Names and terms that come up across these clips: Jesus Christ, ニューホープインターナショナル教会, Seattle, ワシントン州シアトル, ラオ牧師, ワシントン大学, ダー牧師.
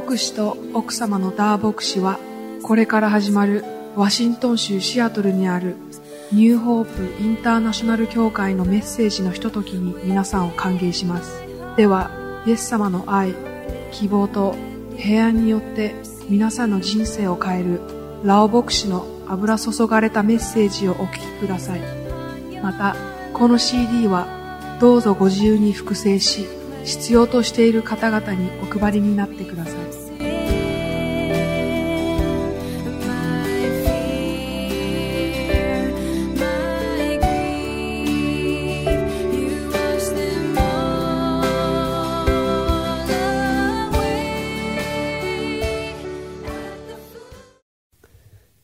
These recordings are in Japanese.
牧師と奥様のダー牧師は、これから始まるワシントン州シアトルにあるニューホープインターナショナル教会のメッセージのひとときに皆さんを歓迎します。では、イエス様の愛、希望と平安によって皆さんの人生を変えるラオ牧師の油注がれたメッセージをお聞きください。また、この CD はどうぞご自由に複製し、必要としている方々にお配りになってください。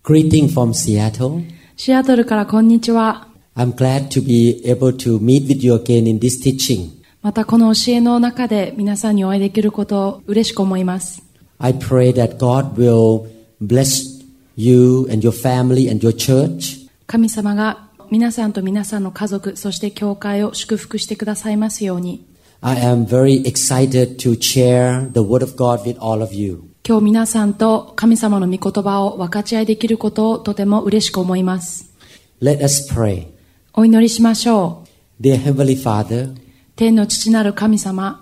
Greeting from Seattle. シアトルからこんにちは。I'm glad to be able to meet with you again in this teaching. またこの教えの中で皆さんにお会いできることを嬉しく思います。I pray that God will bless you and your family and your church. 神様が皆さんと皆さんの家族、そして教会を祝福してくださいますように。I am very excited to share the word of God with all of you.今日皆さんと神様の御言葉を分かち合いできることをとても嬉しく思います。Let us pray. お祈りしましょう。Dear Heavenly Father, 天の父なる神様、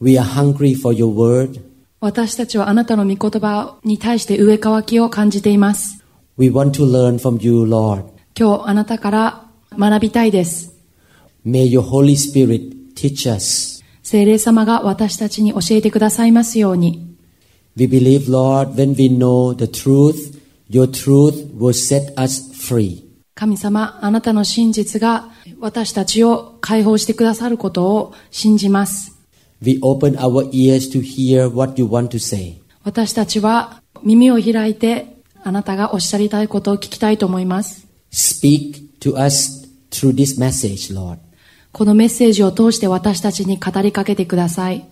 We are hungry for your word. 私たちはあなたの御言葉に対して飢え渇きを感じています。We want to learn from you, Lord. 今日あなたから学びたいです。May your Holy Spirit teach us. 聖霊様が私たちに教えてくださいますように。We believe, Lord, when we know the truth, your truth will set us free. 神様、あなたの真実が私たちを解放してくださることを信じます。We open our ears to hear what you want to say. 私たちは耳を開いて、あなたがおっしゃりたいことを聞きたいと思います。Speak to us through this message, Lord. このメッセージを通して私たちに語りかけてください。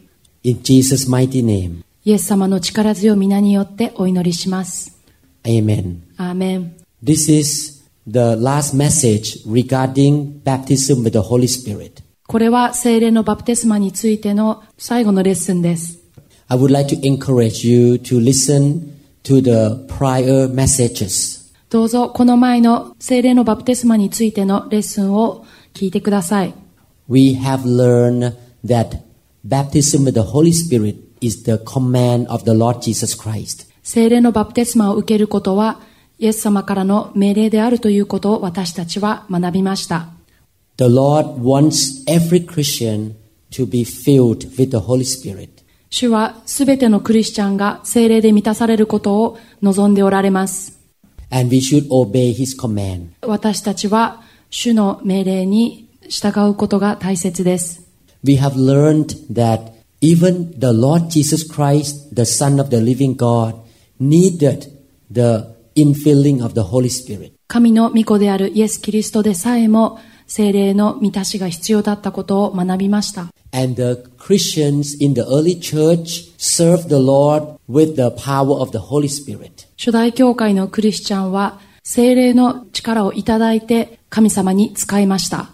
In Jesus' mighty name.イエス様の力強い皆によってお祈りします。Amen. Amen. This is the last message regarding baptism with the Holy Spirit. これは聖霊のバプテスマについての最後のレッスンです。I would like to encourage you to listen to the prior messages. どうぞこの前の聖霊のバプテスマについてのレッスンを聞いてください。We have learned that baptism with the Holy Spirit.is the command of the Lord Jesus Christ. 聖霊のバプテスマを受けることはイエス様からの命令であるということを私たちは学びました。The Lord wants every Christian to be filled with the Holy Spirit. 主はすべてのクリスチャンが聖霊で満たされることを望んでおられます。And we should obey His command. 私たちは主の命令に従うことが大切です。We have learned that Even the Lord Jesus Christ, the Son of the Living God, needed the infilling of the Holy Spirit. 神の御子であるイエス・キリストでさえも聖霊の満たしが必要だったことを学びました。And the Christians in the early church served the Lord with the power of the Holy Spirit. 初代教会のクリスチャンは聖霊の力をいただいて神様に仕えました。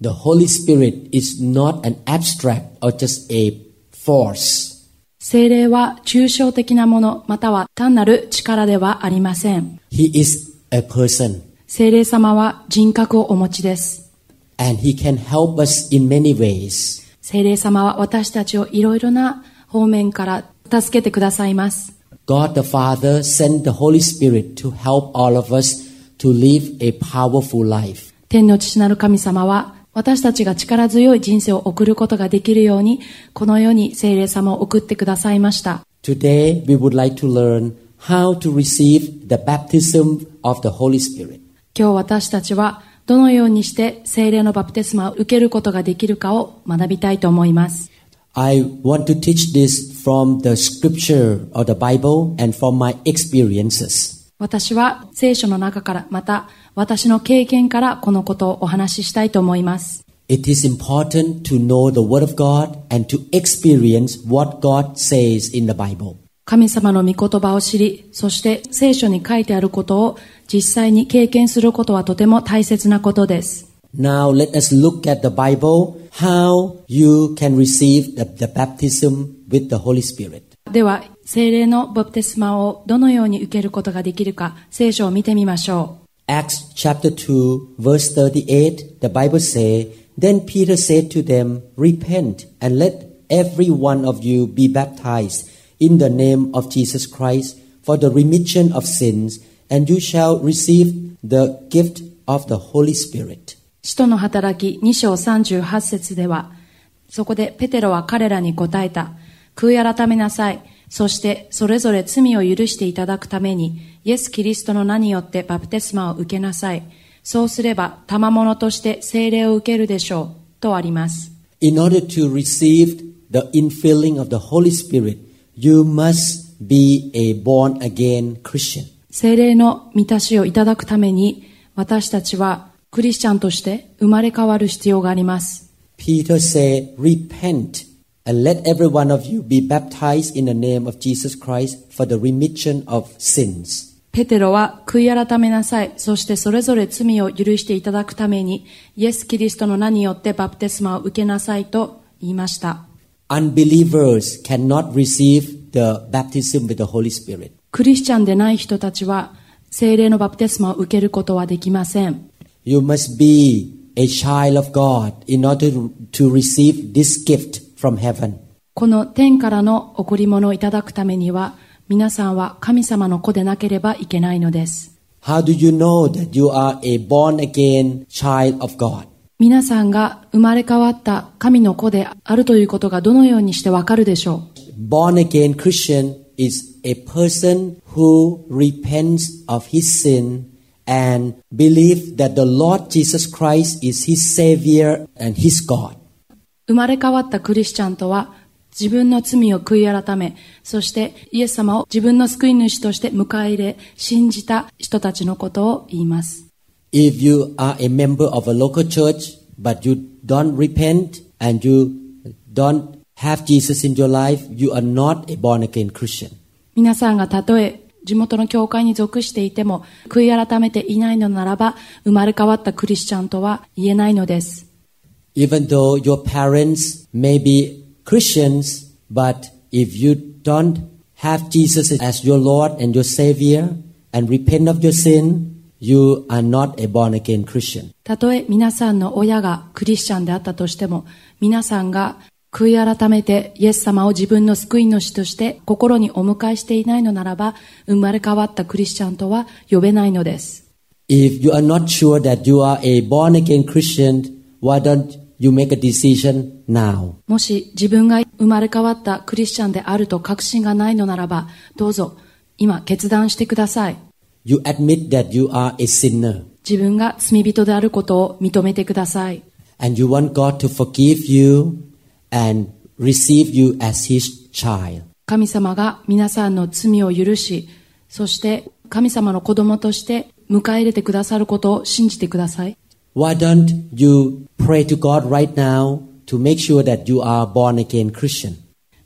The Holy Spirit is not an abstract or just a force. 聖霊は抽象的なものまたは単なる力ではありません。He is a person. 聖霊様は人格をお持ちです。And he can help us in many ways. 聖霊様は私たちをいろいろな方面から助けてくださいます。God the Father sent the Holy Spirit to help all of us to live a powerful life. 天の父なる神様は私たちが力強い人生を送ることができるように、この世に聖霊様を送ってくださいました。Today we would like to learn how to receive the baptism of the Holy Spirit. 今日私たちはどのようにして聖霊のバプテスマを受けることができるかを学びたいと思います。I want to teach this from the scripture or the Bible and from my experiences.私は聖書の中からまた私の経験からこのことをお話ししたいと思います。It is important to know the word of God and to experience what God says in the Bible. 神様の御言葉を知り、そして聖書に書いてあることを実際に経験することはとても大切なことです。Now let us look at the Bible, how you can receive the baptism with the Holy Spirit. では聖霊のバプテスマをどのように受けることができるか、聖書を見てみましょう。Acts chapter 2 verse 38 the Bible says, Then Peter said to them, Repent and let every one of you be baptized in the name of Jesus Christ for the remission of sins, and you shall receive the gift of the Holy Spirit。使徒の働き2章38節では、そこでペテロは彼らに答えた。悔い改めなさい。そしてそれぞれ罪を許していただくためにイエス・キリストの名によってバプテスマを受けなさい。そうすれば賜物として聖霊を受けるでしょうとあります。 In order to receive the infilling of the Holy Spirit, you must be a born again Christian. 聖霊の満たしをいただくために私たちはクリスチャンとして生まれ変わる必要があります。 Peter said, Repent.And let every one of you be baptized in the name of Jesus Christ for the remission of sins. ペテロは悔い改めなさい。そしてそれぞれ罪を許していただくためにイエス・キリストの名によってバプテスマを受けなさいと言いました。Unbelievers cannot receive the baptism with the Holy Spirit. クリスチャンでない人たちは聖霊のバプテスマを受けることはできません。You must be a child of God in order to receive this gift.この天からの贈り物をいただくためには、皆さんは神様の子でなければいけないのです。How do you know that you are a born again child of God? 皆さんが生まれ変わった神の子であるということがどのようにしてわかるでしょう。Born again Christian is a person who repents of his sin and believes that the Lord Jesus Christ is his Savior and his God.生まれ変わったクリスチャンとは自分の罪を悔い改め、そしてイエス様を自分の救い主として迎え入れ、信じた人たちのことを言います。If you are a member of a local church, but you don't repent and you don't have Jesus in your life, you are not a born again Christian. 皆さんがたとえ地元の教会に属していても悔い改めていないのならば、生まれ変わったクリスチャンとは言えないのです。Even though your parents may be Christians, but if you don't have Jesus as your Lord and your Savior and repent of your sin, you are not a born again Christian. たとえ皆さんの親がクリスチャンであったとしても、皆さんが悔い改めてイエス様を自分の救い主として心にお迎えしていないのならば、生まれ変わったクリスチャンとは呼べないのです。If you are not sure that you are a born again Christian, why don't you make a decision now? もし自分が生まれ変わったクリスチャンであると確信がないのならば、どうぞ今決断してください。You admit that you are a sinner. 自分が罪人であることを認めてください。And you want God to forgive you and receive you as His child. 神様が皆さんの罪を許し、そして神様の子供として迎え入れてくださることを信じてください。Why don't you pray to God right now to make sure that you are born again Christian?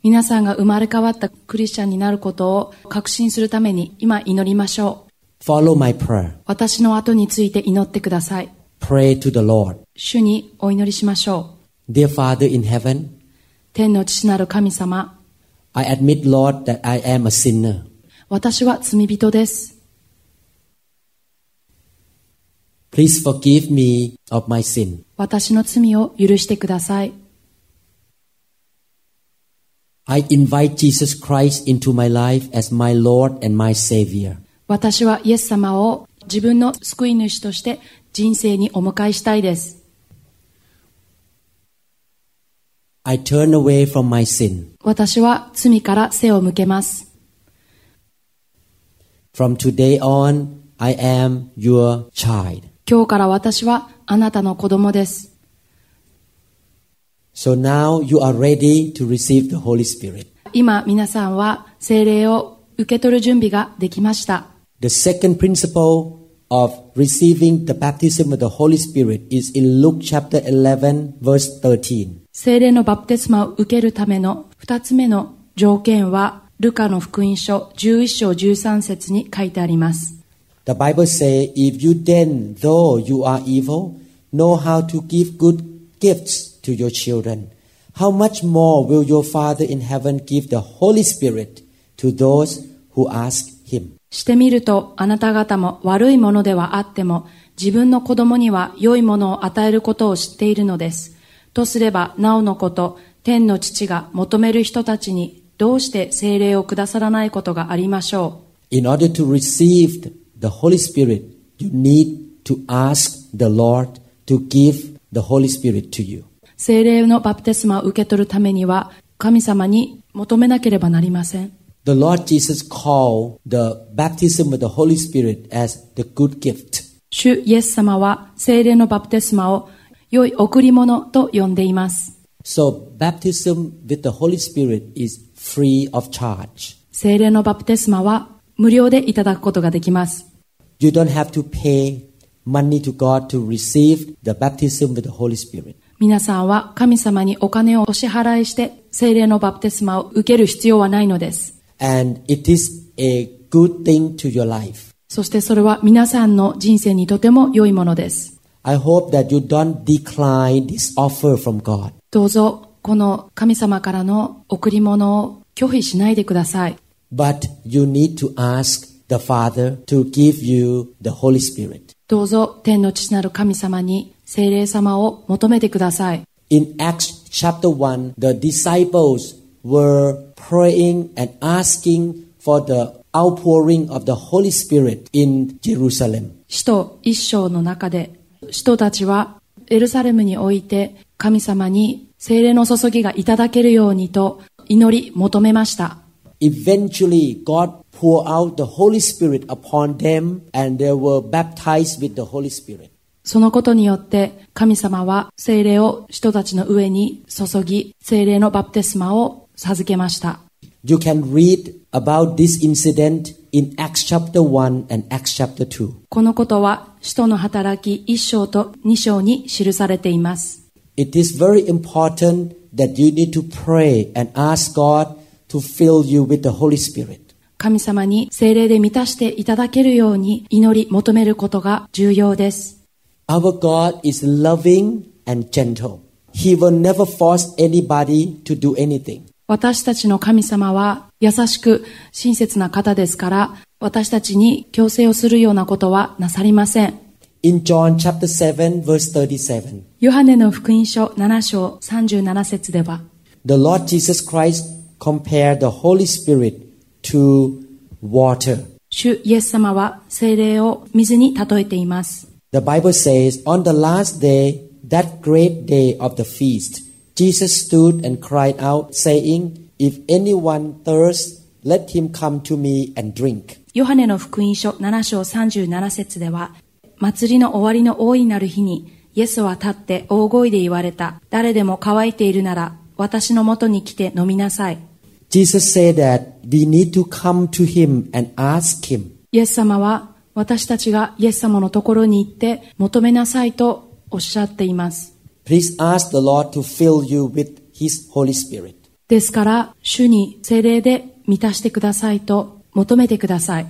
皆さんが生まれ変わったクリスチャンになることを確信するために今祈りましょう。Follow my prayer. 私の後について祈ってください。Pray to the Lord. 主にお祈りしましょう。Dear Father in heaven, 天の父なる神様、 I admit, Lord, that I am a sinner. 私は罪人です。Please forgive me of my sin. 私の罪を許してください。I invite Jesus Christ into my life as my Lord and my Savior. 私はイエス様を自分の救い主として人生にお迎えしたいです。I turn away from my sin. 私は罪から背を向けます。From today on, I am your child.今日から私はあなたの子供です。So now you are ready to receive the Holy Spirit. 今皆さんは聖霊を受け取る準備ができました。The second principle of receiving the baptism of the Holy Spirit is in Luke chapter 11 verse 13. 聖霊のバプテスマを受けるための2つ目の条件は、ルカの福音書11章13節に書いてあります。The Bible says, If you then, though you are evil, know how to give good gifts to your children, how much more will your Father in heaven give the Holy Spirit to those who ask him. してみると、あなた方も悪いものではあっても、自分の子供には良いものを与えることを知っているのです。とすれば、なおのこと、天の父が求める人たちに、どうして聖霊をくださらないことがありましょう。In order to receive the Holy Spirit, you need to ask the Lord to give the Holy Spirit to you. 聖霊のバプテスマを受け取るためには、神様に求めなければなりません。The Lord Jesus called the baptism of the Holy Spirit as the good gift. 主イエス様は聖霊のバプテスマを良い贈り物と呼んでいます。So baptism with the Holy Spirit is free of charge. 聖霊のバプテスマは無料でいただくことができます。You don't have to pay money to God to receive the baptism with the Holy Spirit.皆さんは神様にお金をお支払いして聖霊のバプテスマを受ける必要はないのです。And it is a good thing to your life. そしてそれは皆さんの人生にとても良いものです。I hope that you don't decline this offer from God. どうぞこの神様からの贈り物を拒否しないでください。But you need to ask the Father to give you the Holy Spirit. どうぞ天の父なる神様に聖霊様を求めてください。In Acts chapter 1, the disciples were praying and asking for the outpouring of the Holy Spirit in Jerusalem. 使徒一章の中で、使徒たちはエルサレムにおいて神様に聖霊の注ぎがいただけるようにと祈り求めました。Eventually, God poured out the Holy Spirit upon them, and they were baptized with the Holy Spirit.そのことによって神様は聖霊を人たちの上に注ぎ、聖霊のバプテスマを授けました。You can read about this incident in Acts chapter 1 and Acts chapter 2. このことは使徒の働き1章と2章に記されています。It is very important that you need to pray and ask God to fill you with the Holy Spirit.神様に聖霊で満たしていただけるように祈り求めることが重要です。Our God is loving and gentle. He will never force anybody to do anything. 私たちの神様は優しく親切な方ですから、私たちに強制をするようなことはなさりません。In John chapter 7 verse 37. ヨハネの福音書7章37節では、The Lord Jesus Christ compared the Holy Spirit to water. 主イエス様は聖霊を水に例えています。The Bible says, on the last day, that great day of the feast, Jesus stood and cried out, saying, If anyone thirsts, let him come to me and drink. ヨハネの福音書7章37節では、祭りの終わりの大いなる日に、イエスは立って大声で言われた。誰でも乾いているなら、私のもとに来て飲みなさい。Jesus said that we need to come to him and ask him. イエス様は、私たちがイエス様のところに行って求めなさいとおっしゃっています。Please ask the Lord to fill you with His Holy Spirit. ですから、主に聖霊で満たしてくださいと求めてください。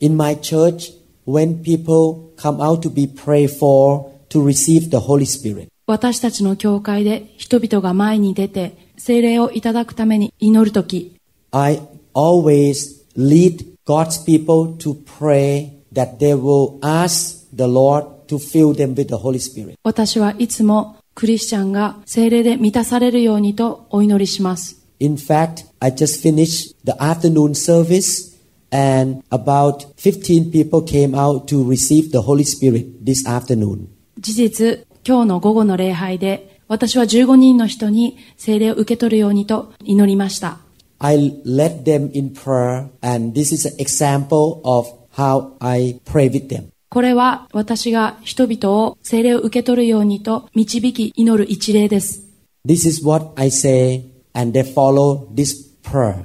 In my church, when people come out to be prayed for to receive the Holy Spirit. 私たちの教会で人々が前に出て聖霊をいただくために祈るとき、I always lead God's people to pray.That they will ask the Lord to fill them with the Holy Spirit. 私はいつもクリスチャンが聖霊で満たされるようにとお祈りします。In fact, I just finished the afternoon service, and about 15 people came out to receive the Holy Spirit this afternoon. 事実、今日の午後の礼拝で、私は15人の人に聖霊を受け取るようにと祈りました。I led them in prayer, and this is an example of How I pray with them. これは私が人々を聖霊を受け取るようにと導き祈る一例です。This is what I say, and they follow this prayer.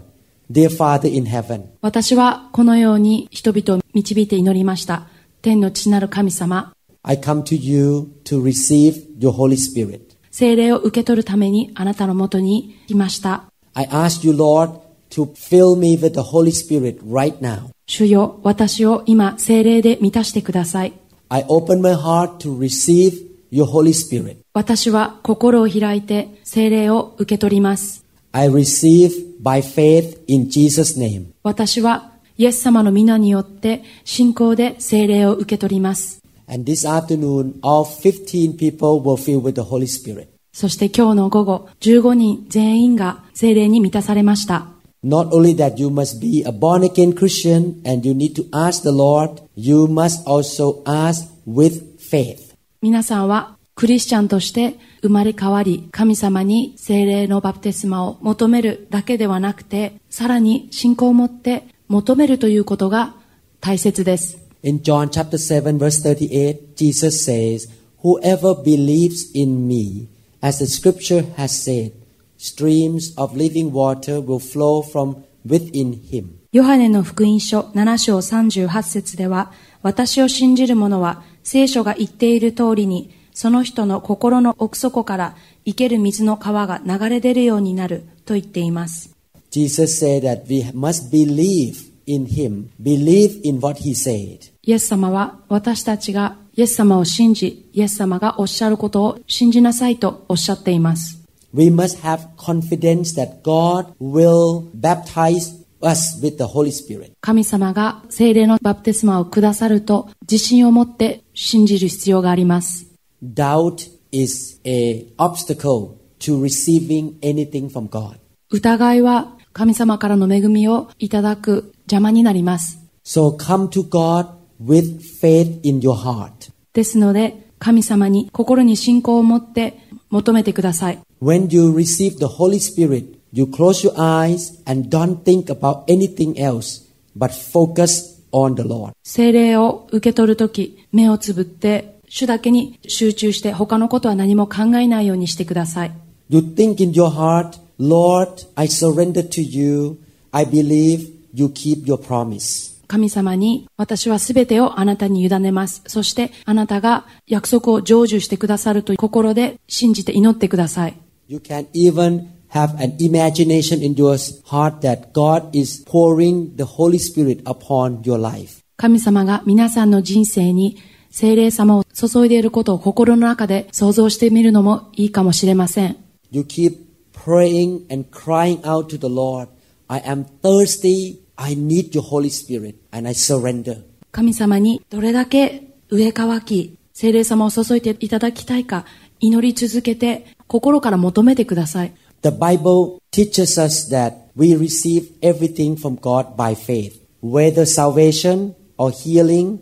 Dear Father in heaven. 私はこのように人々を導いて祈りました。天の父なる神様。I come to you to receive your Holy Spirit. 聖霊を受け取るためにあなたのもとに来ました。I ask you, Lord, to fill me with the Holy Spirit right now.主よ、私を今聖霊で満たしてください。I open my heart to receive your Holy Spirit. 私は心を開いて聖霊を受け取ります。I receive by faith in Jesus' name. 私はイエス様の皆によって信仰で聖霊を受け取ります。And this afternoon, all 15 people were filled with the Holy Spirit. そして今日の午後、15人全員が聖霊に満たされました。Not only that you must be a born again Christian and you need to ask the Lord, you must also ask with faith. 皆さんはクリスチャンとして生まれ変わり、神様に聖霊のバプテスマを求めるだけではなくて、さらに信仰を持って求めるということが大切です。In John chapter 7 verse 38, Jesus says, "Whoever believes in me, as the scripture has said, streams of living water will flow from within him." ヨハネの福音書7章38節では、私を信じる者は聖書が言っている通りに、その人の心の奥底から生ける水の川が流れ出るようになると言っています。Jesus said that we must believe in him, believe in what he said. イエス様は私たちがイエス様を信じ、イエス様がおっしゃることを信じなさいとおっしゃっています。We must have confidence that God will baptize us with the Holy Spirit. 神様が聖霊のバプテスマをくださると自信を持って信じる必要があります。Doubt is an obstacle to receiving anything from God. 疑いは神様からの恵みをいただく邪魔になります。So come to God with faith in your heart. ですので、神様に心に信仰を持って求めてください。When you receive the Holy Spirit, you close your eyes and don't think about anything else, but focus on the Lord. 聖霊を受け取るとき、目をつぶって、主だけに集中して他のことは何も考えないようにしてください。You think in your heart, Lord, I surrender to you. I believe you keep your promise. 神様に私はすべてをあなたに委ねます。そしてあなたが約束を成就してくださるという心で信じて祈ってください。You can even have an imagination in your heart that God is pouring the Holy Spirit upon your life. 神様が皆さんの人生に聖霊様を注いでいることを心の中で想像してみるのもいいかもしれません。You keep praying and crying out to the Lord, I am thirsty, I need your Holy Spirit, and I surrender. 神様にどれだけ飢え渇き、聖霊様を注いでいただきたいか、祈り続けて心から求めてください。The Bible teaches us that we receive everything from God by faith, whether salvation or healing.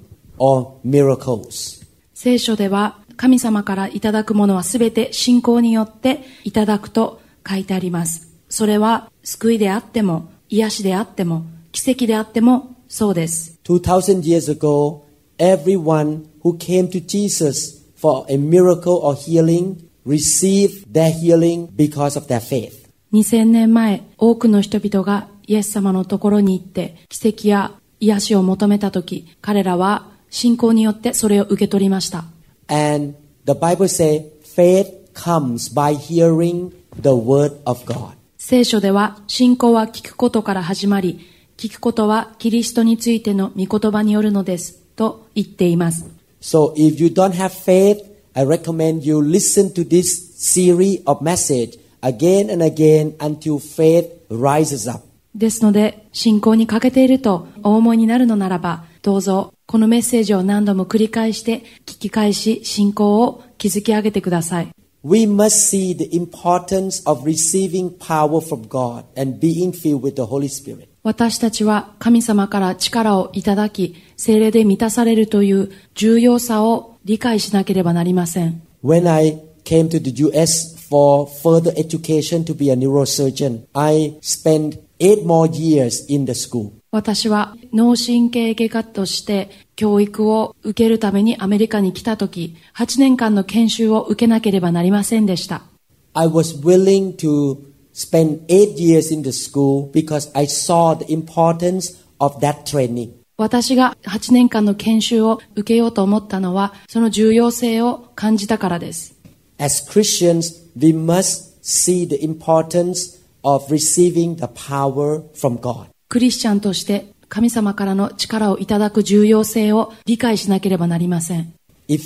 聖書では神様からいただくものはすべて信仰によっていただくと書いてあります。それは救いであっても、癒しであっても、奇跡であってもそうです。2000 years ago, everyone who came to Jesus for a miracle or healing received their healing because of their faith. 2000年前、多くの人々がイエス様のところに行って奇跡や癒しを求めたとき、彼らは信仰によってそれを受け取りました。And the Bible says, faith comes by hearing the word of God. 聖書では、信仰は聞くことから始まり、聞くことはキリストについての御言葉によるのですと言っています。So if you don't have faith, I recommend you listen to this series of message again and again until faith rises up. ですので、信仰に欠けているとお思いになるのならば、どうぞこのメッセージを何度も繰り返して聞き返し、信仰を築き上げてください。We must see the importance of receiving power from God and being filled with the Holy Spirit. 私たちは神様から力をいただき、聖霊で満たされるという重要さを理解しなければなりません。When I came to the U.S. for further education to be a neurosurgeon, I spent 8 more years in the school.私は脳神経外科として教育を受けるためにアメリカに来たとき、8年間の研修を受けなければなりませんでした。I was willing to spend 8 years in the school because I saw the importance of that training. 私が8年間の研修を受けようと思ったのは、その重要性を感じたからです。As Christians, we must see the importance of receiving the power from God.クリスチャンとして神様からの力をいただく重要性を理解しなければなりません。エ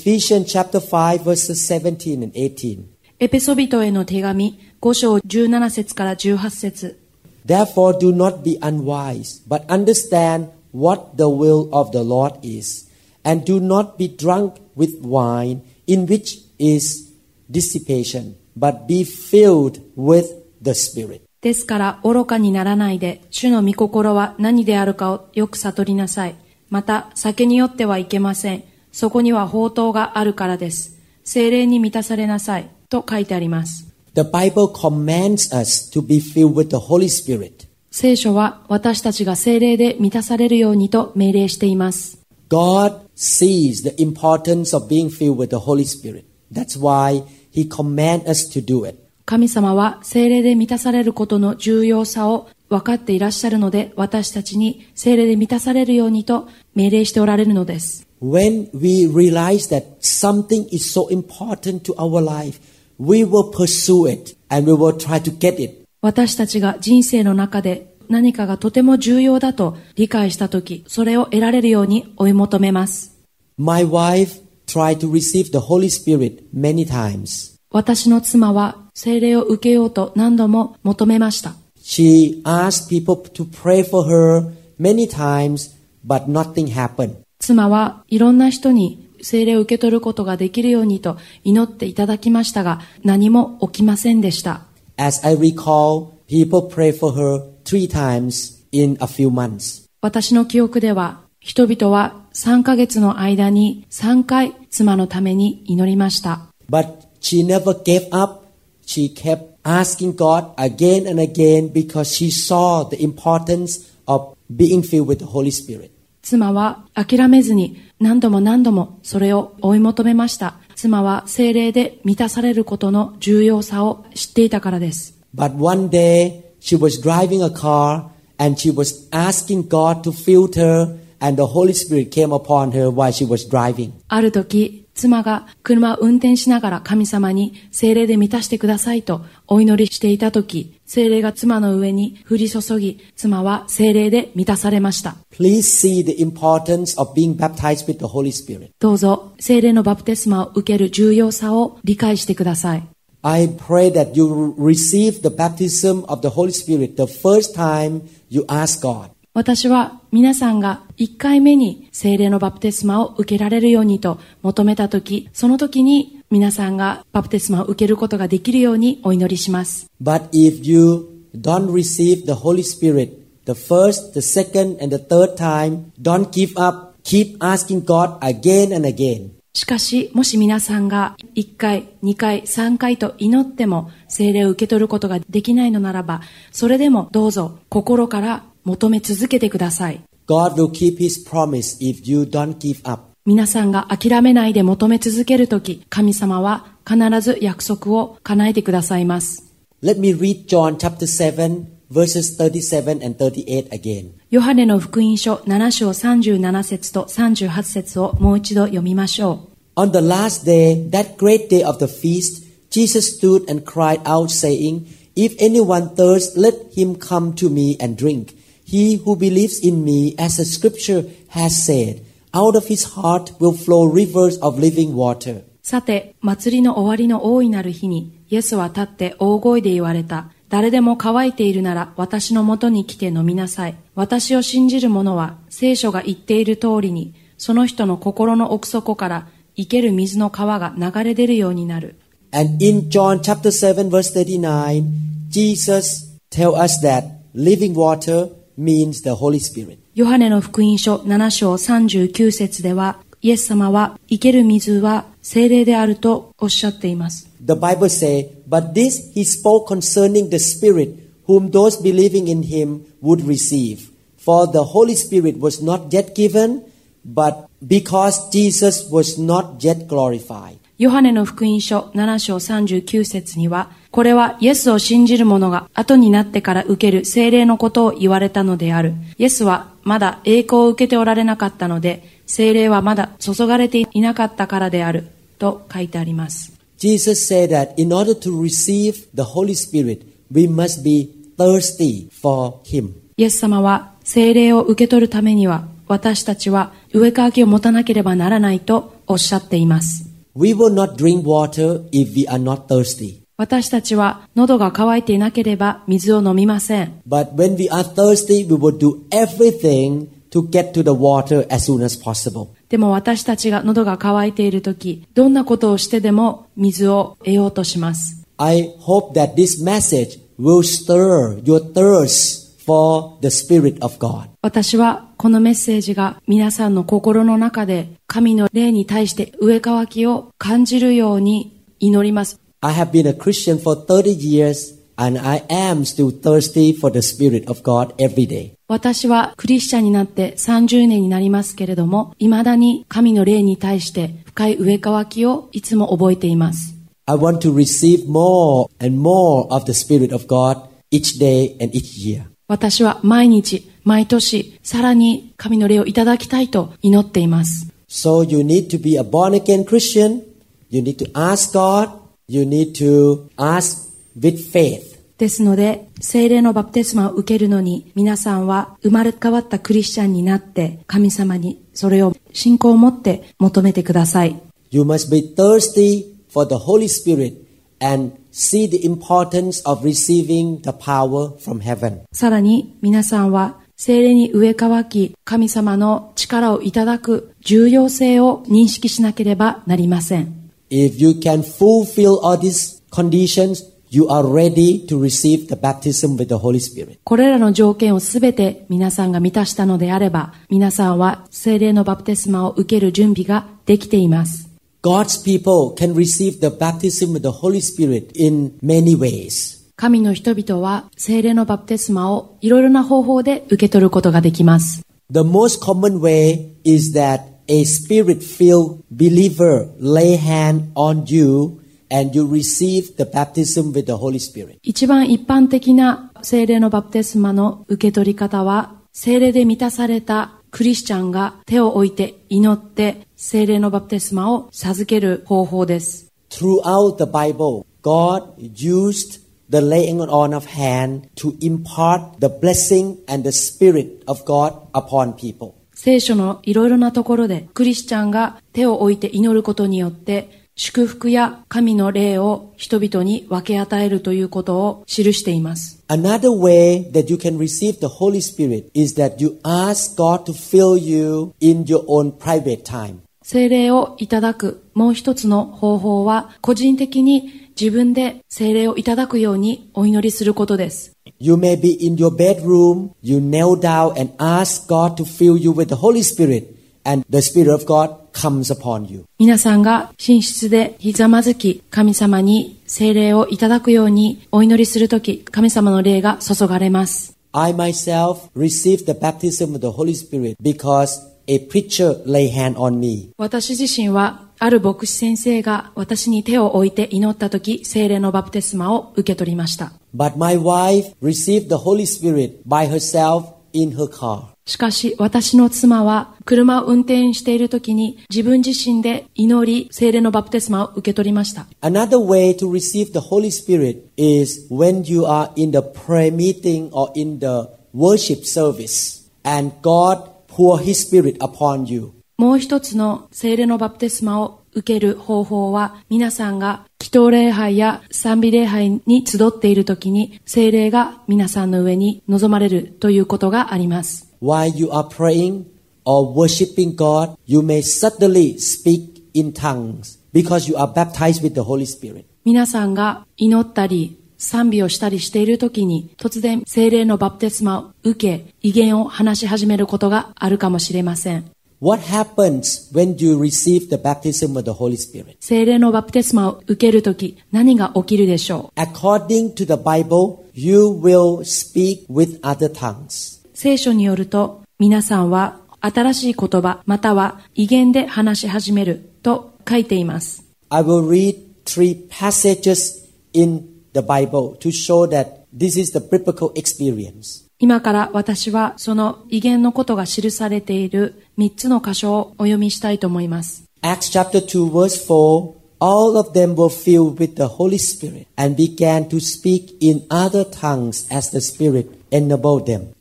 ペソ人への手紙5章17節から18節 Therefore, do not be unwise, but understand what the will of the Lord is, and do not be drunk with wine, in which is dissipation, but be filled with the Spirit. ですから愚かにならないで、主の御心は何であるかをよく悟りなさい。また酒に酔ってはいけません。そこには放蕩があるからです。聖霊に満たされなさいと書いてあります。The Bible commands us to be filled with the Holy Spirit. 聖書は私たちが聖霊で満たされるようにと命令しています。God sees the importance of being filled with the Holy Spirit. That's why He commands us to do it. 神様は聖霊で満たされることの重要さを分かっていらっしゃるので、私たちに聖霊で満たされるようにと命令しておられるのです。When we realize that something is so important to our life, we will pursue it and we will try to get it. 私たちが人生の中で何かがとても重要だと理解したとき、それを得られるように追い求めます。My wife tried to receive the Holy Spirit many times. 私の妻は聖霊を受けようと何度も求めました。She asked people to pray for her many times, but nothing happened. 妻はいろんな人に聖霊を受け取ることができるようにと祈っていただきましたが、何も起きませんでした。As I recall, people prayed for her 3 times in a few months. 私の記憶では、人々は3ヶ月の間に3回妻のために祈りました。But she never gave up. She kept asking God again and again because she saw the importance of being filled with the Holy Spirit. 妻は諦めずに何度も何度もそれを追い求めました。妻は聖霊で満たされることの重要さを知っていたからです。But one day she was driving a car and she was asking God to fill her and the Holy Spirit came upon her while she was driving. ある時、妻が車を運転しながら神様に聖霊で満たしてくださいとお祈りしていたとき、聖霊が妻の上に降り注ぎ、妻は聖霊で満たされました。Please see the importance of being baptized with the Holy Spirit. どうぞ聖霊のバプテスマを受ける重要さを理解してください。I pray that you receive the baptism of the Holy Spirit the first time you ask God.私は皆さんが1回目に聖霊のバプテスマを受けられるようにと求めたとき、そのときに皆さんがバプテスマを受けることができるようにお祈りします。But if you don't receive the Holy Spirit the first, the second, and the third time, don't give up. Keep asking God again and again. しかし、もし皆さんが1回、2回、3回と祈っても聖霊を受け取ることができないのならば、それでもどうぞ心から求め続けてください。God will keep his promise if you don't give up. 皆さんが諦めないで求め続けるとき、神様は必ず約束を叶えてくださいます。Let me read John chapter 7 verses 37 and 38 again. ヨハネの福音書7章37節と38節をもう一度読みましょう。On the last day, that great day of the feast, Jesus stood and cried out, saying, If anyone thirsts, let him come to me and drink.He who believes in me, as the scripture has said, out of his heart will flow rivers of living water. さて、祭りの終わりの大いなる日に、イエスは立って大声で言われた。誰でも乾いているなら、私のもとに来て飲みなさい。私を信じる者は、聖書が言っている通りに、その人の心の奥底から、生ける水の川が流れ出るようになる。And in John chapter 7 verse 39, Jesus tells us that living water,means the Holy Spirit. ヨハネの福音書7章39節では、イエス様は生ける水は聖霊であるとおっしゃっています。The Bible says, but this he spoke concerning the Spirit, whom those believing in him would receive. For the Holy Spirit was not yet given, but because Jesus was not yet glorified.ヨハネの福音書7章39節には、これはイエスを信じる者が後になってから受ける聖霊のことを言われたのである。イエスはまだ栄光を受けておられなかったので、聖霊はまだ注がれていなかったからであると書いてあります。Jesus said that in order to receive the Holy Spirit, we must be thirsty for Him. イエス様は聖霊を受け取るためには、私たちは飢え渇きを持たなければならないとおっしゃっています。We will not drink water if we are not thirsty. 私たちは喉が渇いていなければ水を飲みません。But when we are thirsty, we will do everything to get to the water as soon as possible. でも私たちが喉が渇いているとき、どんなことをしてでも水を得ようとします。I hope that this message will stir your thirst for the Spirit of God. 私はこのメッセージが皆さんの心の中で神の霊に対して飢え渇きを感じるように祈ります。I have been a Christian for 30 years and I am still thirsty for the Spirit of God every day. 私はクリスチャンになって30年になりますけれども、未だに神の霊に対して深い飢え渇きをいつも覚えています。I want to receive more and more of the Spirit of God each day and each year. 私は毎日、毎年、さらに神の霊をいただきたいと祈っています。So you need to be a born again Christian. You need to ask God. You need to ask with faith. ですので、聖霊のバプテスマを受けるのに、皆さんは生まれ変わったクリスチャンになって、神様にそれを信仰を持って求めてください。You must be thirsty.For the Holy Spirit and see the importance of receiving the power from heaven. さらに皆さんは聖霊に飢え渇き、神様の力をいただく重要性を認識しなければなりません。If you can fulfill all these conditions, you are ready to receive the baptism with the Holy Spirit. これらの条件をすべて皆さんが満たしたのであれば、皆さんは聖霊のバプテスマを受ける準備ができています。God's people can receive the baptism with the Holy Spirit in many ways. 神の人々は聖霊のバプテスマをいろいろな方法で受け取ることができます。The most common way is that a spirit-filled believer lay hand on you and you receive the baptism with the Holy Spirit. 一番一般的な聖霊のバプテスマの受け取り方は、聖霊で満たされたクリスチャンが手を置いて祈って聖霊のバプテスマを授ける方法です。Throughout the Bible, God used the laying on of hand to impart the blessing and the Spirit of God upon people. 聖書のいろいろなところでクリスチャンが手を置いて祈ることによって祝福や神の霊を人々に分け与えるということを記しています。Another way that you can receive the Holy Spirit is that you ask God to fill you in your own private time. 聖霊をいただくもう一つの方法は、個人的に自分で聖霊をいただくようにお祈りすることです。You may be in your bedroom, you kneel down and ask God to fill you with the Holy Spirit.And the Spirit of God comes upon you. 皆さんが寝室でひざまずき、神様に聖霊をいただくようにお祈りするとき、神様の霊が注がれます。I myself received the baptism of the Holy Spirit because a preacher lay hand on me. 私自身はある牧師先生が私に手を置いて祈ったとき、聖霊のバプテスマを受け取りました。But my wife received the Holy Spirit by herself in her car.しかし私の妻は車を運転しているときに自分自身で祈り聖霊のバプテスマを受け取りました。Another way to receive the Holy Spirit is when you are in the prayer meeting or in the worship service and God pour His Spirit upon you. もう一つの聖霊のバプテスマを受ける方法は、皆さんが祈祷礼拝や賛美礼拝に集っているときに聖霊が皆さんの上に臨まれるということがあります。While you are praying or worshiping God, you may suddenly speak in tongues because you are baptized with the Holy Spirit. 皆さんが祈ったり賛美をしたりしているときに、突然聖霊のバプテスマを受け、異言を話し始めることがあるかもしれません。What happens when you receive the baptism of the Holy Spirit? 聖霊のバプテスマを受けるとき、何が起きるでしょう。According to the Bible, you will speak with other tongues.聖書によると、皆さんは新しい言葉または異言で話し始めると書いています。I will read three passages in the Bible to show that this is the biblical experience. 今から私はその異言のことが記されている3つの箇所をお読みしたいと思います。Acts chapter 2 verse 4 All of them were filled with the Holy Spirit and began to speak in other tongues as the Spirit.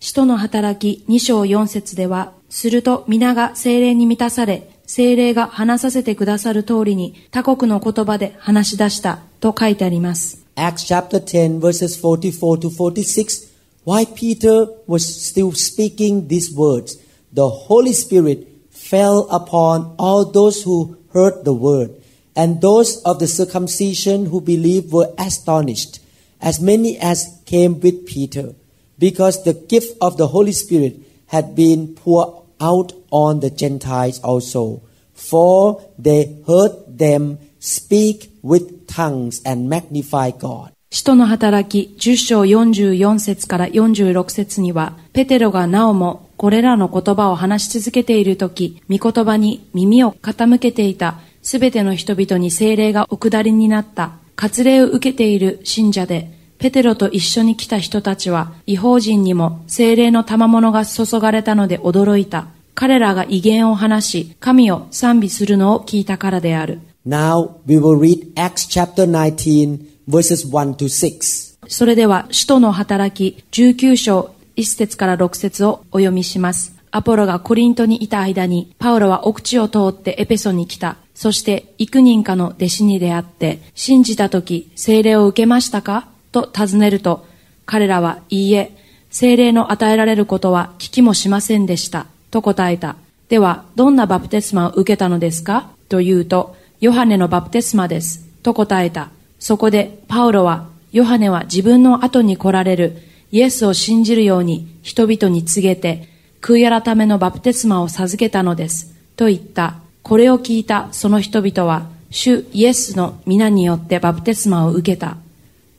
使徒の働き2章4節では、すると皆が聖霊に満たされ、聖霊が話させてくださる通りに他国の言葉で話し出したと書いてあります。Acts chapter 10 verses 44 to 46, while Peter was still speaking these words, the Holy Spirit fell upon all those who heard the word, and those of the circumcision who believed were astonished, as many as came with Peter, because the gift of the Holy Spirit had been poured out on the Gentiles also, for they heard them speak with tongues and magnify God. 使徒の働き10章44節から46節には、ペテロがなおもこれらの言葉を話し続けているとき、御言葉に耳を傾けていたすべての人々に聖霊がお下りになった。割礼を受けている信者で、ペテロと一緒に来た人たちは、異邦人にも聖霊の賜物が注がれたので驚いた。彼らが異言を話し、神を賛美するのを聞いたからである。Now we will read Acts chapter 19 verses 1 to 6. それでは使徒の働き19章1節から6節をお読みします。アポロがコリントにいた間に、パウロは奥地を通ってエペソに来た。そして幾人かの弟子に出会って、信じたとき聖霊を受けましたかと尋ねると、彼らは、いいえ、聖霊の与えられることは聞きもしませんでしたと答えた。ではどんなバプテスマを受けたのですかというと、ヨハネのバプテスマですと答えた。そこでパウロは、ヨハネは自分の後に来られるイエスを信じるように人々に告げて、悔い改めのバプテスマを授けたのですと言った。これを聞いたその人々は、主イエスの皆によってバプテスマを受けた。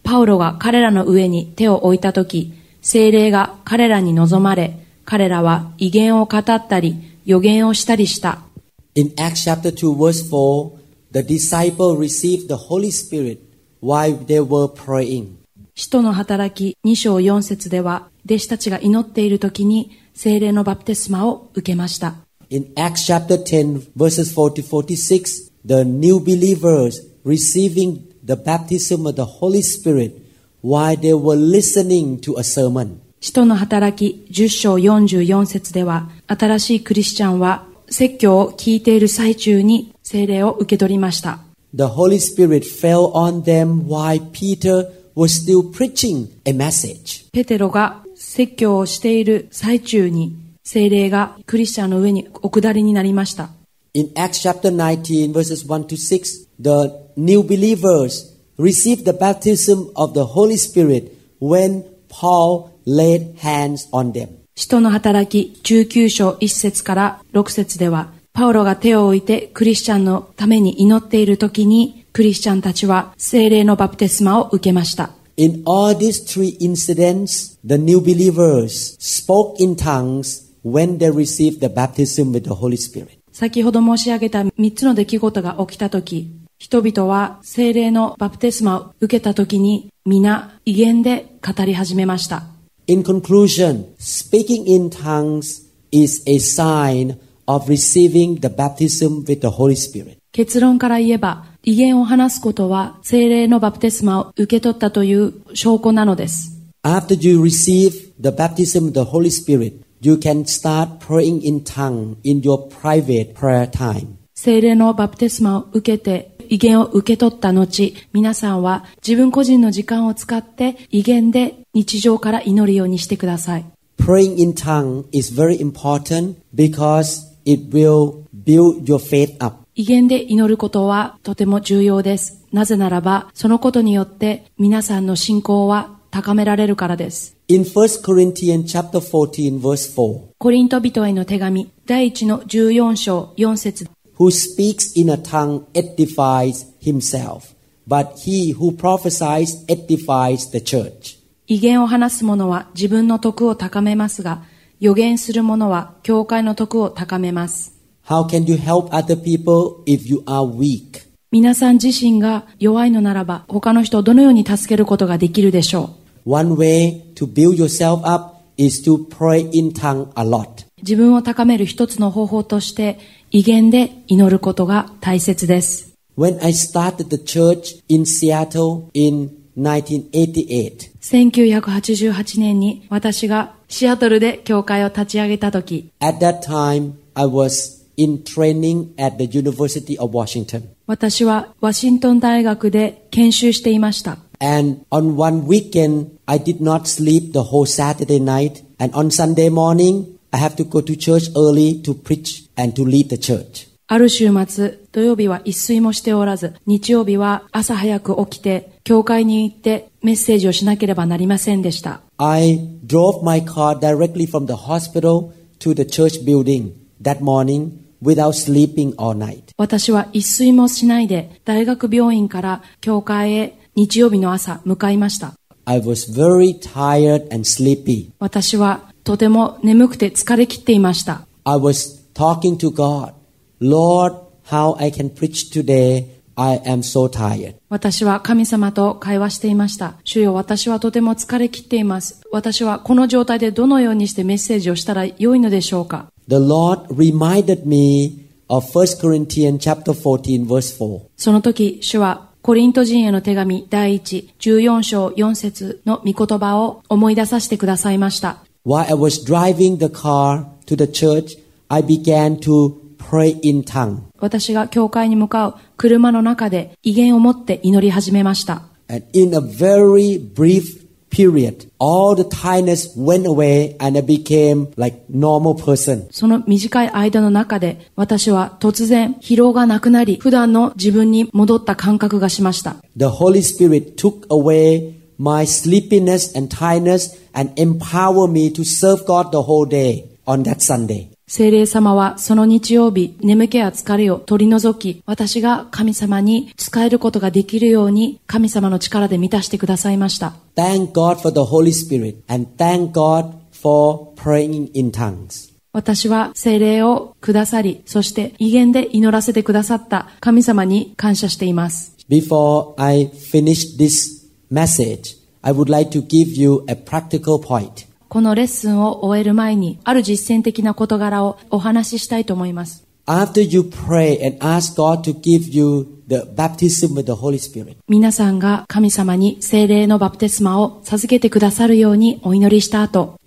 パウロが彼らの上に手を置いたとき、聖霊が彼らに臨まれ、彼らは異言を語ったり予言をしたりした。 In Acts chapter 2 verse 4The disciple received the Holy Spirit while they were praying. 使徒の働き2章4節では、弟子たちが祈っているときに聖霊のバプテスマを受けました。In Acts chapter 10 verses 40-46, the new believers receiving the baptism of the Holy Spirit while they were listening to a sermon. 使徒の働き10章44節では、新しいクリスチャンは説教を聞いている最中に聖霊を受け取りました。The Holy Spirit fell on them while Peter was still preaching a message. ペテロが説教をしている最中に聖霊がクリスチャンの上にお下りになりました。In Acts chapter 19 verses 1 to 6, the new believers received the baptism of the Holy Spirit when Paul laid hands on them.使徒の働き19章1節から6節では、パウロが手を置いてクリスチャンのために祈っているときに、クリスチャンたちは聖霊のバプテスマを受けました。In all these three incidents, the new believers spoke in tongues when they received the baptism with the Holy Spirit. 先ほど申し上げた3つの出来事が起きたとき、人々は聖霊のバプテスマを受けたときに、皆異言で語り始めました。In conclusion, speaking in tongues is a sign of receiving the baptism with the Holy Spirit. 結論から言えば、異言を話すことは聖霊のバプテスマを受け取ったという証拠なのです。After you receive the baptism with the Holy Spirit, you can start praying in tongues in your private prayer time. 聖霊のバプテスマを受けて、異言を受け取った後、皆さんは自分個人の時間を使って異言で日常から祈るようにしてください。Praying in tongue is very important because it will build your faith up. 異言で祈ることはとても重要です。なぜならば、そのことによって皆さんの信仰は高められるからです。In 1 Corinthians chapter 14 verse 4. コリント人への手紙第1の14章4節。Who speaks in a tongue edifies himself, but he who prophesies edifies the church. 異言を話す者は自分の徳を高めますが、預言する者は教会の徳を高めます。How can you help other people if you are weak? 皆さん自身が弱いのならば、他の人をどのように助けることができるでしょう。One way to build yourself up is to pray in tongue a lot. 自分を高める一つの方法として、異言で祈ることが大切です。When I started the church in Seattle in 1988, 1988年に私がシアトルで教会を立ち上げたとき、At that time, I was in training at the University of Washington. 私はワシントン大学で研修していました。And on one weekend, I did not sleep the whole Saturday night. And on Sunday morning, I have to go to church early to preach and to lead the church. ある週末、土曜日は一睡もしておらず、日曜日は朝早く起きて、教会に行ってメッセージをしなければなりませんでした。I drove my car directly from the hospital to the church building that morning without sleeping all night. 私は一睡もしないで、大学病院から教会へ日曜日の朝向かいました。I was very tired and sleepy. 私はとても眠くて疲れ切っていました。I was talking to God.Lord, how I can preach today? I am so tired. 私は神様と会話していました。主よ、私はとても疲れ切っています。私はこの状態でどのようにしてメッセージをしたら良いのでしょうか。The Lord reminded me of 1 Corinthians chapter 14 verse 4. その時、主はコリント人への手紙第1、14章4節の御言葉を思い出させてくださいました。While I was driving the car to the church, I began to私が教会に向かう車の中で威厳を持って祈り始めました。And in a very brief period, all the tiredness went away and I became like normal person. その短い間の中で私は突然疲労がなくなり、普段の自分に戻った感覚がしました。The Holy Spirit took away my sleepiness and tiredness and empowered me to serve God the whole day on that Sunday.聖霊様はその日曜日、眠気や疲れを取り除き、私が神様に仕えることができるように、神様の力で満たしてくださいました。Thank God for the Holy Spirit and thank God for praying in tongues.私は聖霊をくださり、そして威厳で祈らせてくださった神様に感謝しています。Before I finish this message, I would like to give you a practical point.このレッスンを終える前に、ある実践的な事柄をお話ししたいと思います。皆さんが神様に聖霊のバプテスマを授けてくださるようにお祈りした後、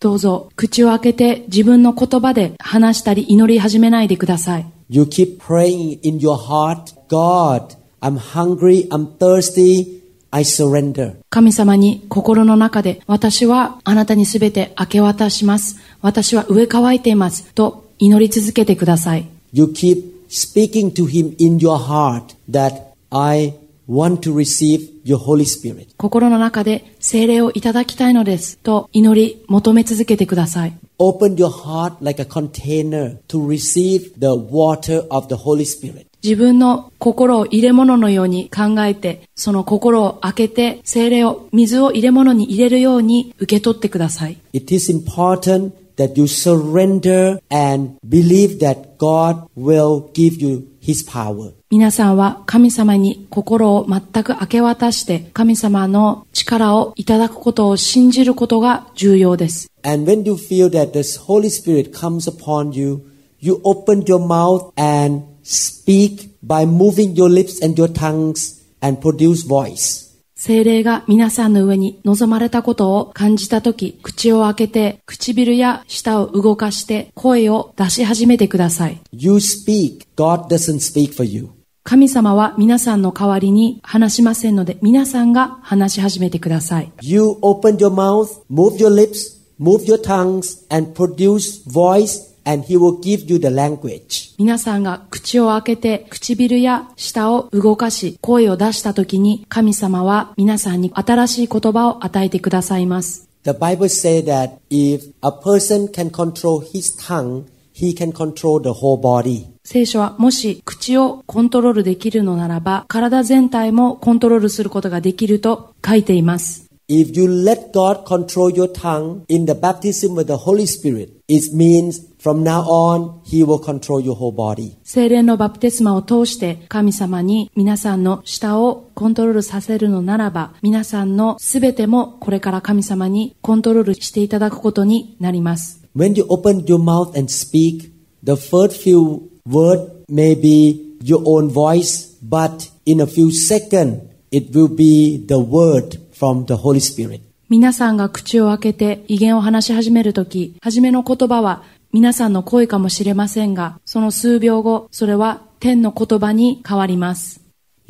どうぞ口を開けて自分の言葉で話したり祈り始めないでください。You keep praying in your heart, God, I'm hungry, I'm thirsty.I surrender. 神様に心の中で、私はあなたにすべて明け渡します。私は飢え渇いています。と祈り続けてください。You keep speaking to him in your heart that I want to receive your Holy Spirit. 心の中で聖霊をいただきたいのです。と祈り求め続けてください。Open your heart like a container to receive the water of the Holy Spirit.自分の心を入れ物のように考えて、その心を開けて、聖霊を、水を入れ物に入れるように受け取ってください。It is important that you surrender and believe that God will give you His power. 皆さんは神様に心を全く明け渡して、神様の力をいただくことを信じることが重要です。And when you feel that this Holy Spirit comes upon you, you open your mouth and Speak by moving your lips and your tongues and produce voice. 聖霊が皆さんの上に望まれたことを感じたとき、口を開けて、唇や舌を動かして、声を出し始めてください。You speak. God doesn't speak for you. 神様は皆さんの代わりに話しませんので、皆さんが話し始めてください。You open your mouth, move your lips, move your tongues, and produce voice.And he will give you the language. 皆さんが口を開けて、唇や舌を動かし、声を出したときに、神様は皆さんに新しい言葉を与えてくださいます。The Bible says that if a person can control his tongue, he can control the whole body. 聖書は、もし口をコントロールできるのならば、体全体もコントロールすることができると書いています。If you let God control your tongue in the baptism with the Holy Spirit, it means from now on He will control your whole body. 聖霊のバプテスマを通して神様に皆さんの舌をコントロールさせるのならば、皆さんのすべてもこれから神様にコントロールしていただくことになります。When you open your mouth and speak, the first few words may be your own voice, but in a few seconds it will be the word.From the Holy Spirit. 皆さんが口を開けて威厳を話し始めるとき、初めの言葉は皆さんの声かもしれませんが、その数秒後、それは天の言葉に変わります。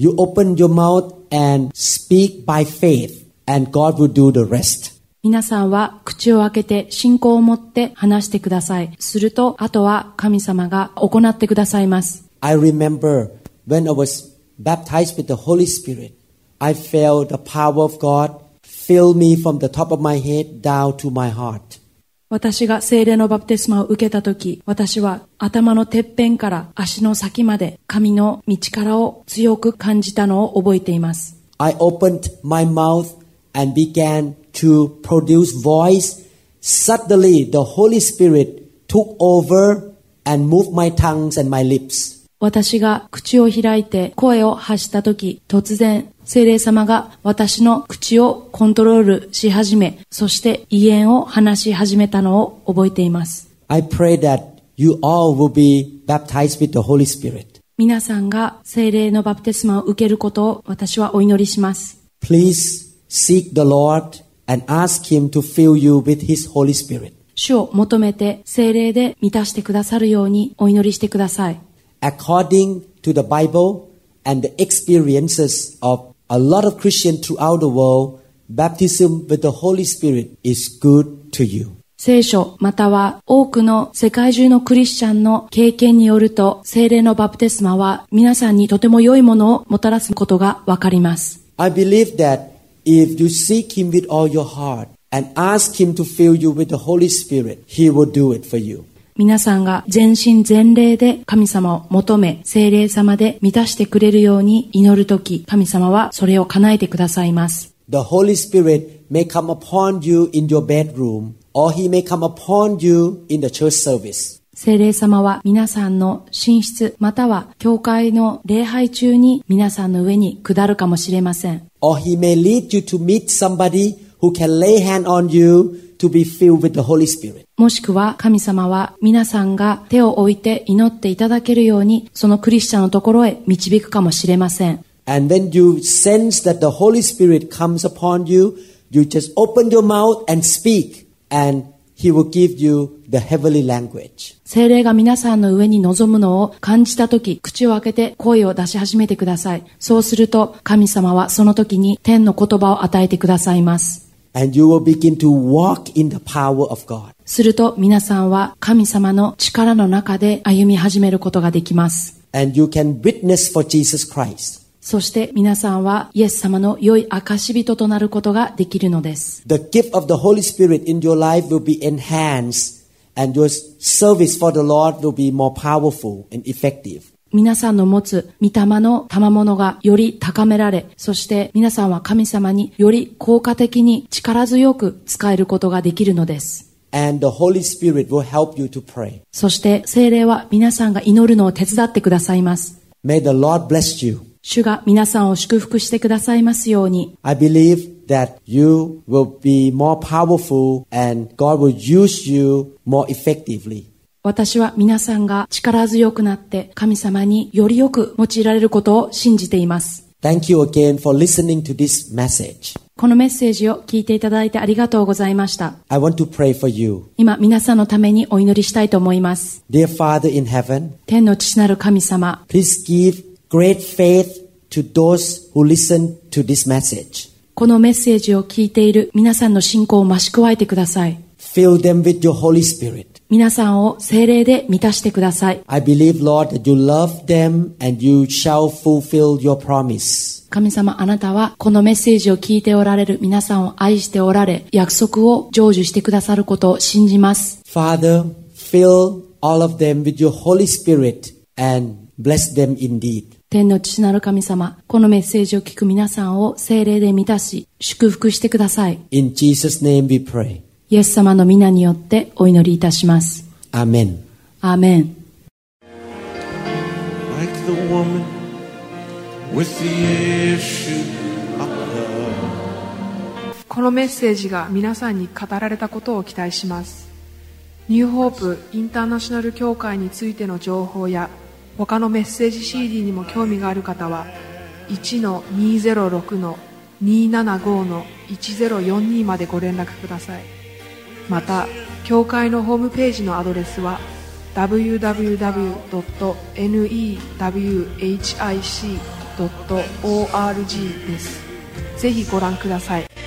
You open your mouth and speak by faith, and God will do the rest.皆さんは口を開けて信仰を持って話してください。するとあとは神様が行ってくださいます。I remember when I was baptized with the Holy Spirit, I felt the power of God fill me from the top of my head down to my heart. 私が聖霊のバプテスマを受けたとき、私は頭のてっぺんから足の先まで神の御力を強く感じたのを覚えています。I opened my mouth and began.To produce voice, suddenly the Holy Spirit took over and moved my tongues and my lips. 私が口を開いて声を発したとき、突然聖霊様が私の口をコントロールし始め、そして異言を話し始めたのを覚えています。I pray that you all will be baptized with the Holy Spirit. 皆さんが聖霊のバプテスマを受けることを私はお祈りします。Please seek the Lord.And ask him to fill you with his Holy Spirit. 主を求めて聖霊で満たしてくださるようにお祈りしてください。According to the Bible and the experiences of a lot of Christians throughout the world, baptism with the Holy Spirit is good to you. 聖書または多くの世界中のクリスチャンの経験によると、聖霊のバプテスマは皆さんにとても良いものをもたらすことがわかります。I believe that.If you seek him with all your heart and ask him to fill you with the Holy Spirit, he will do it for you. 皆さんが全身全霊で神様を求め、聖霊様で満たしてくれるように祈るとき、神様はそれを叶えてくださいます。The Holy Spirit may come upon you in your bedroom, or he may come upon you in the church service.聖霊様は皆さんの寝室または教会の礼拝中に皆さんの上に下るかもしれません。Or he may lead you to meet somebody who can lay hand on you to be filled with the Holy Spirit. もしくは神様は皆さんが手を置いて祈っていただけるようにそのクリスチャンのところへ導くかもしれません。And when you sense that the Holy Spirit comes upon you, you just open your mouth and speak and He will give you the heavenly language. 聖霊が皆さんの上に臨むのを感じたとき、口を開けて声を出し始めてください。そうすると神様はそのときに天の言葉を与えてくださいます。And you will begin to walk in the power of God. すると皆さんは神様の力の中で歩み始めることができます。And you can witness for Jesus Christ.そして皆さんはイエス様の良い証人となることができるのです。The gift of the Holy Spirit in your life will be enhanced, and your service for the Lord will be more powerful and effective. 皆さんの持つ御霊の賜物がより高められ、そして皆さんは神様により効果的に力強く使えることができるのです。And the Holy Spirit will help you to pray. そして聖霊は皆さんが祈るのを手伝ってくださいます。May the Lord bless you.主が皆さんを祝福してくださいますように。I believe that you will be more powerful and God will use you more effectively. 私は皆さんが力強くなって神様によりよく用いられることを信じています。Thank you again for listening to this message. このメッセージを聞いていただいてありがとうございました。I want to pray for you. 今皆さんのためにお祈りしたいと思います。Dear Father in heaven, 天の父なる神様。Please give Great faith to those who listen to this message. このメッセージを聞いている皆さんの信仰を増し加えてください。Fill them with your Holy Spirit. 皆さんを聖霊で満たしてください。I believe, Lord, that you love them and you shall fulfill your promise. 神様、あなたはこのメッセージを聞いておられる皆さんを愛しておられ、約束を成就してくださることを信じます。Father, fill all of them with your Holy Spirit and bless them indeed.天の父なる神様、このメッセージを聞く皆さんを聖霊で満たし、祝福してください。In Jesus' name we pray. イエス様の皆によってお祈りいたします。アーメン。アーメン。Like the woman with the issue of love. このメッセージが皆さんに語られたことを期待します。ニューホープインターナショナル教会についての情報や、他のメッセージ CD にも興味がある方は 1-206-275-1042 までご連絡ください。また、教会のホームページのアドレスは www.newhic org です。ぜひご覧ください。